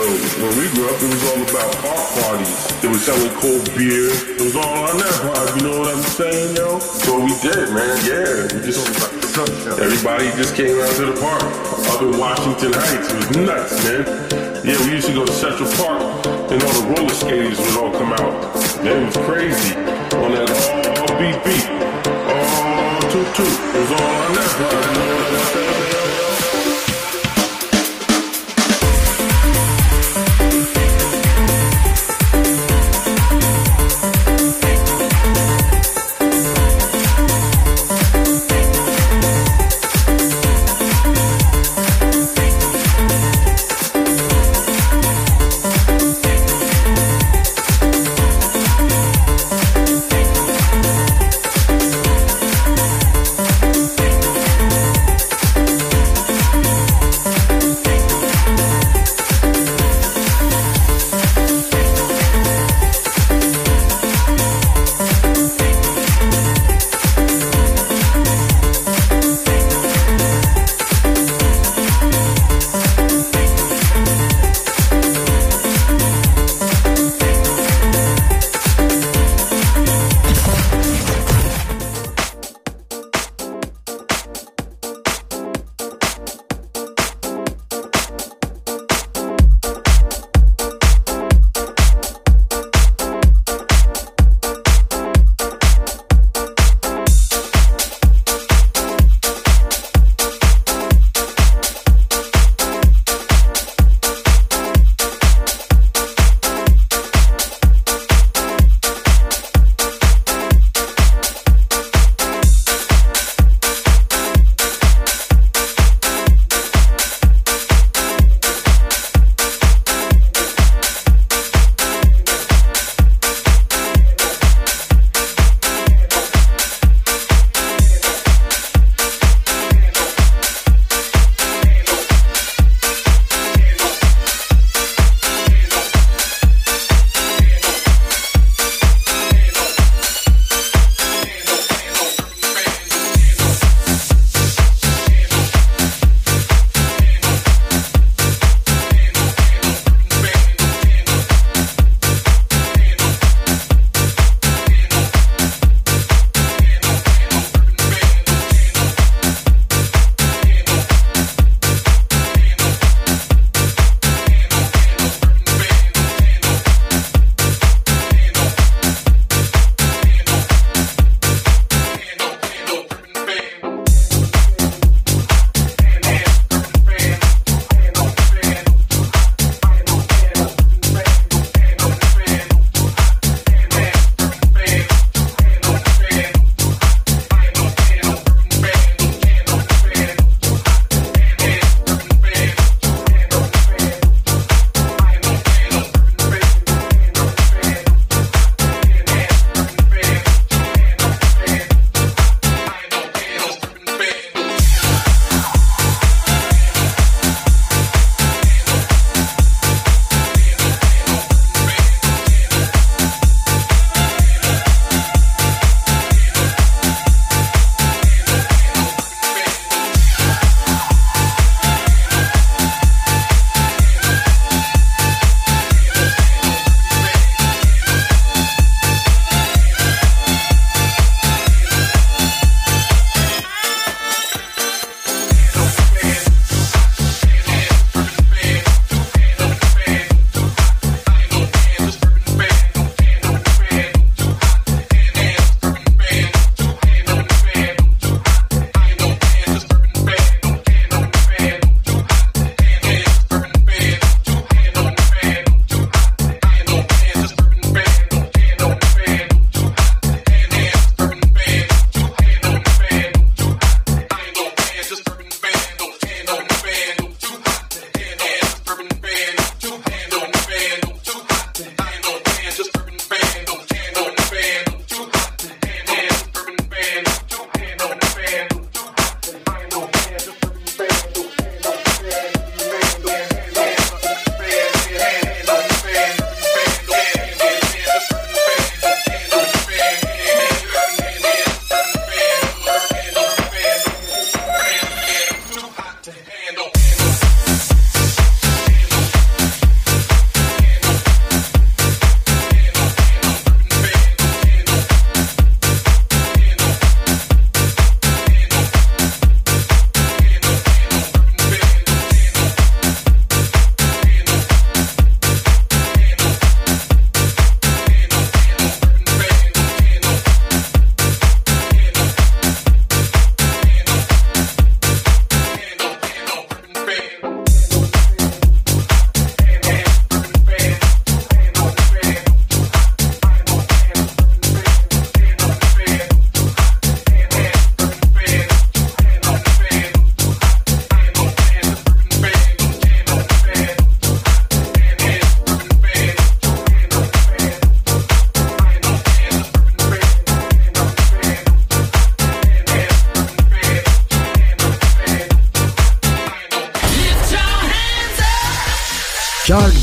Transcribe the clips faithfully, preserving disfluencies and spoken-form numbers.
yo, when we grew up, it was all about pop parties. They were selling cold beer. It was all on that vibe, you know what I'm saying, yo? So we did, man, yeah. We just, everybody just came out to the park. Up in Washington Heights, it was nuts, man. Yeah, we used to go to Central Park, and all the roller skaters would all come out. It was crazy. On that all beat beat. All toot toot. It was all on that vibe, you know what I'm saying, yo?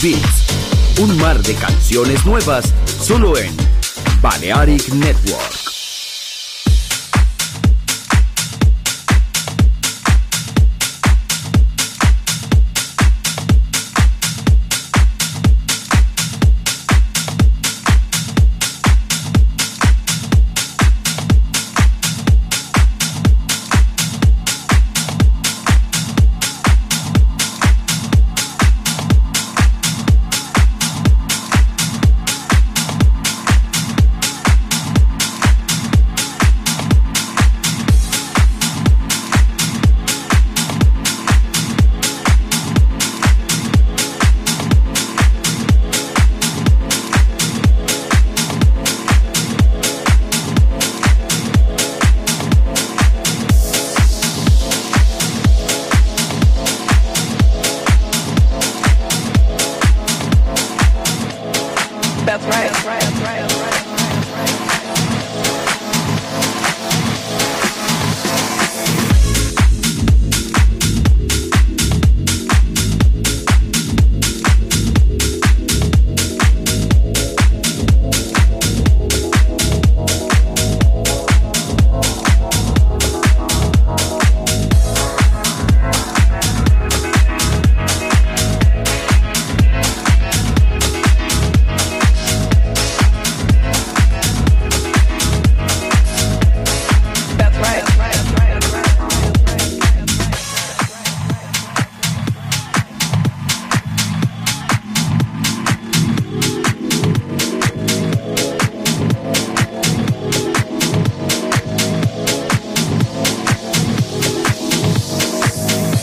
Beats. Un mar de canciones nuevas solo en Balearic Network.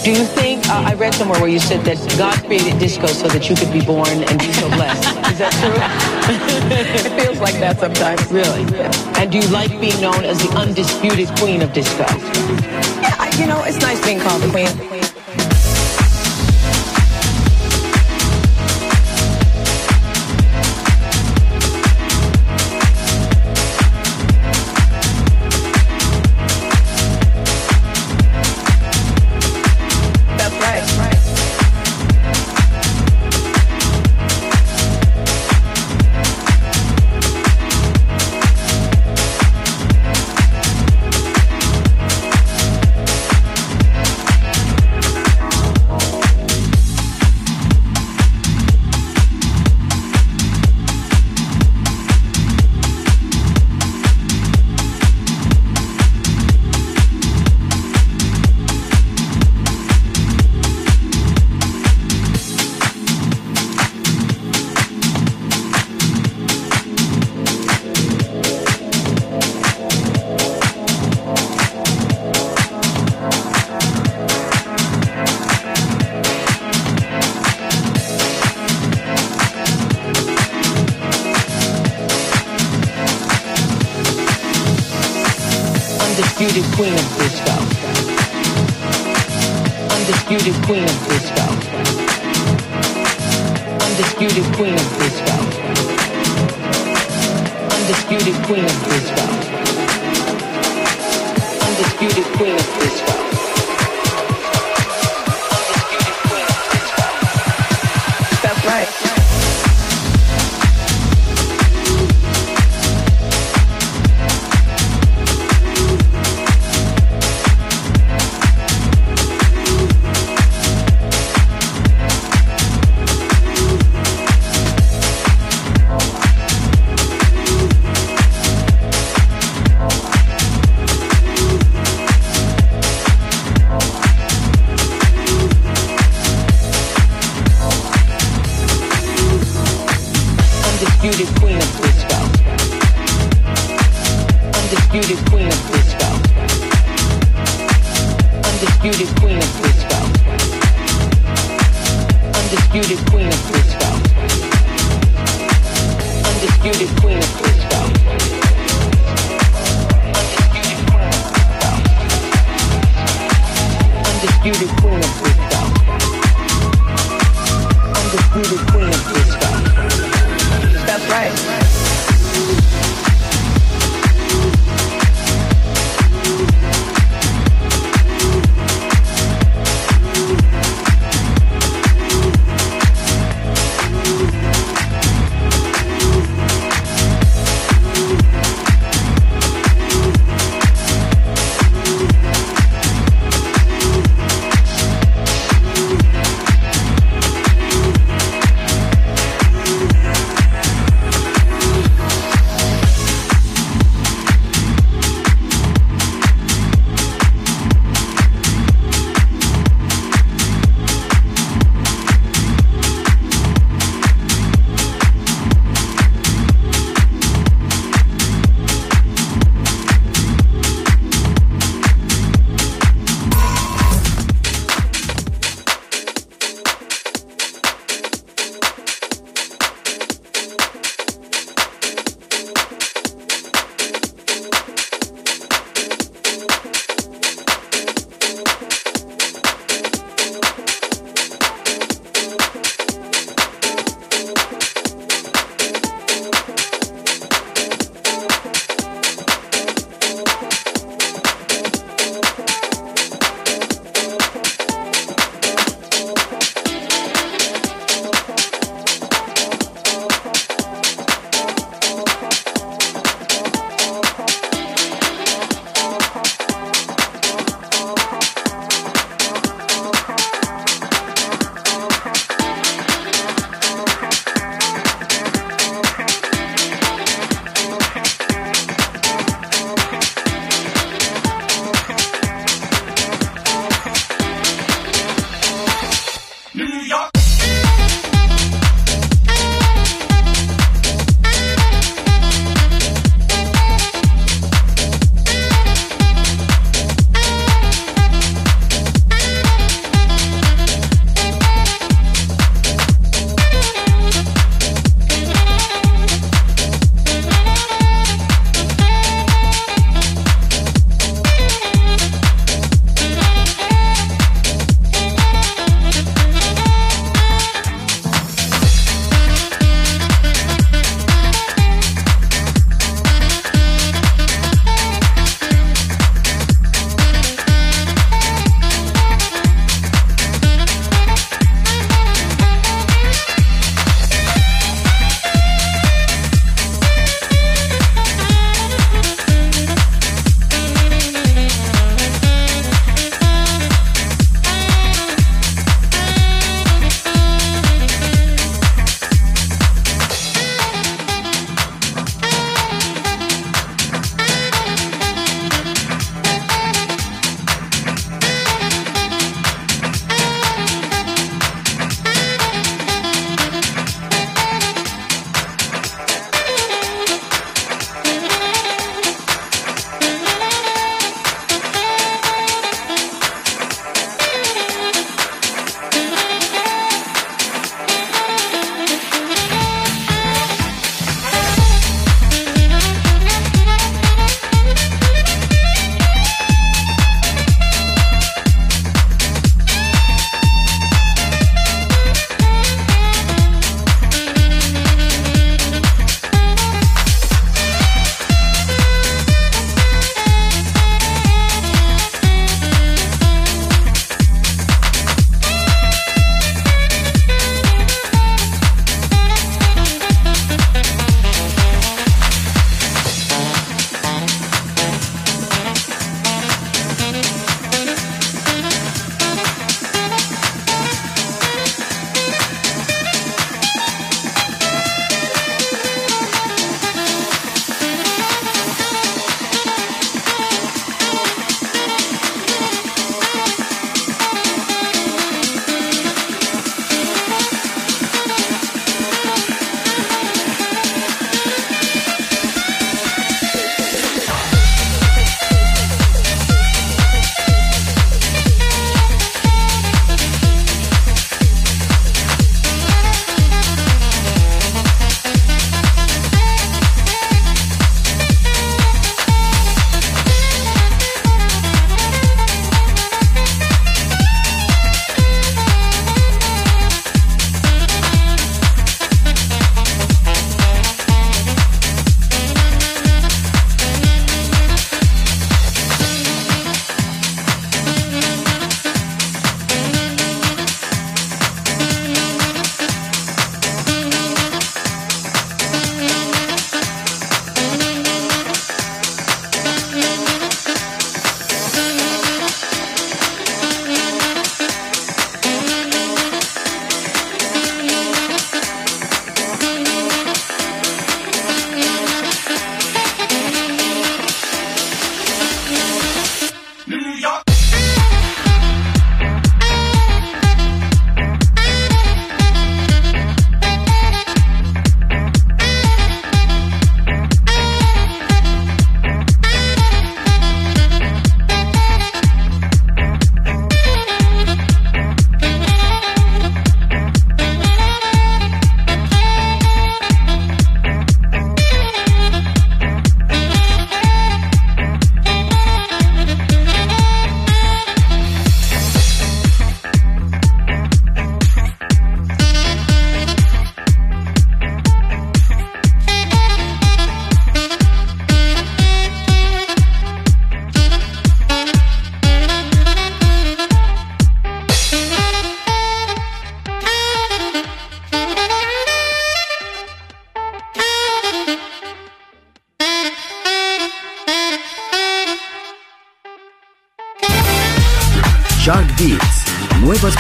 Do you think, uh, I read somewhere where you said that God created disco so that you could be born and be so blessed. Is that true? It feels like that sometimes. Really? Yeah. And do you like being known as the undisputed queen of disco? Yeah, I, you know, it's nice being called the queen. Undisputed queen of disco. Undisputed queen of disco. Undisputed queen of disco. Undisputed queen of disco. Undisputed queen of disco. Undisputed queen of disco. That's right. Undisputed queen of disco. Undisputed queen of disco. Undisputed queen of disco. Undisputed queen of disco. Undisputed queen of disco. Undisputed queen of disco. Undisputed queen of disco. That's right.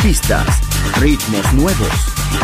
pistas, ritmos nuevos,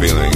Felix,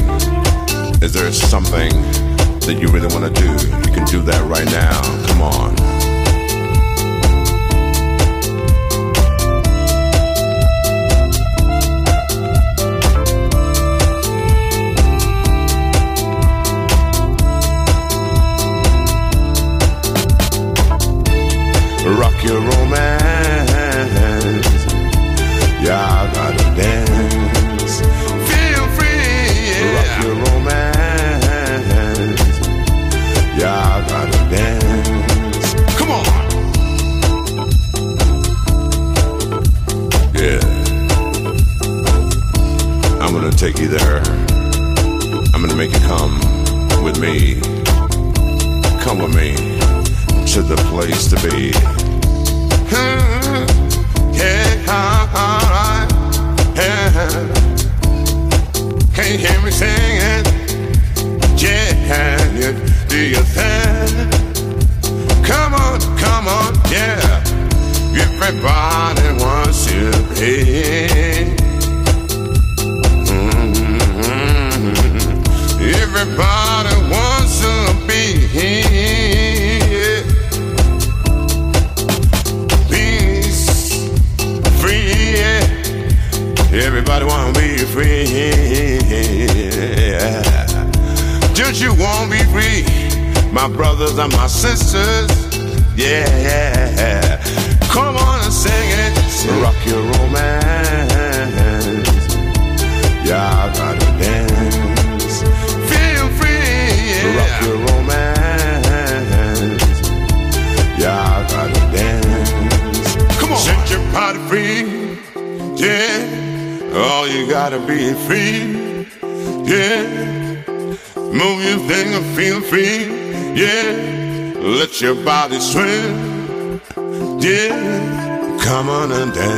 yo, come on and dance.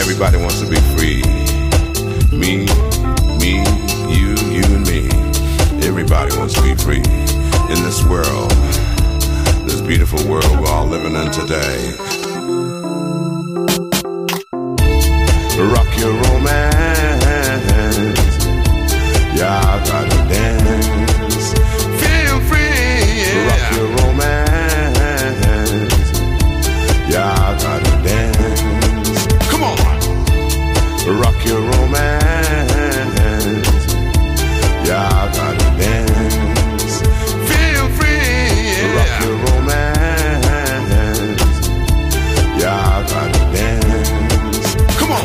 Everybody wants to be free. Me, me, you, you and me. Everybody wants to be free. In this world, this beautiful world we're all living in today. Rock your romance. Yeah, I gotta dance. Feel free, yeah. Rock your romance. Yeah, I gotta dance. Come on. Rock your romance. Yeah, I gotta dance. Feel free, yeah. Rock your romance. Yeah, I gotta dance. Come on.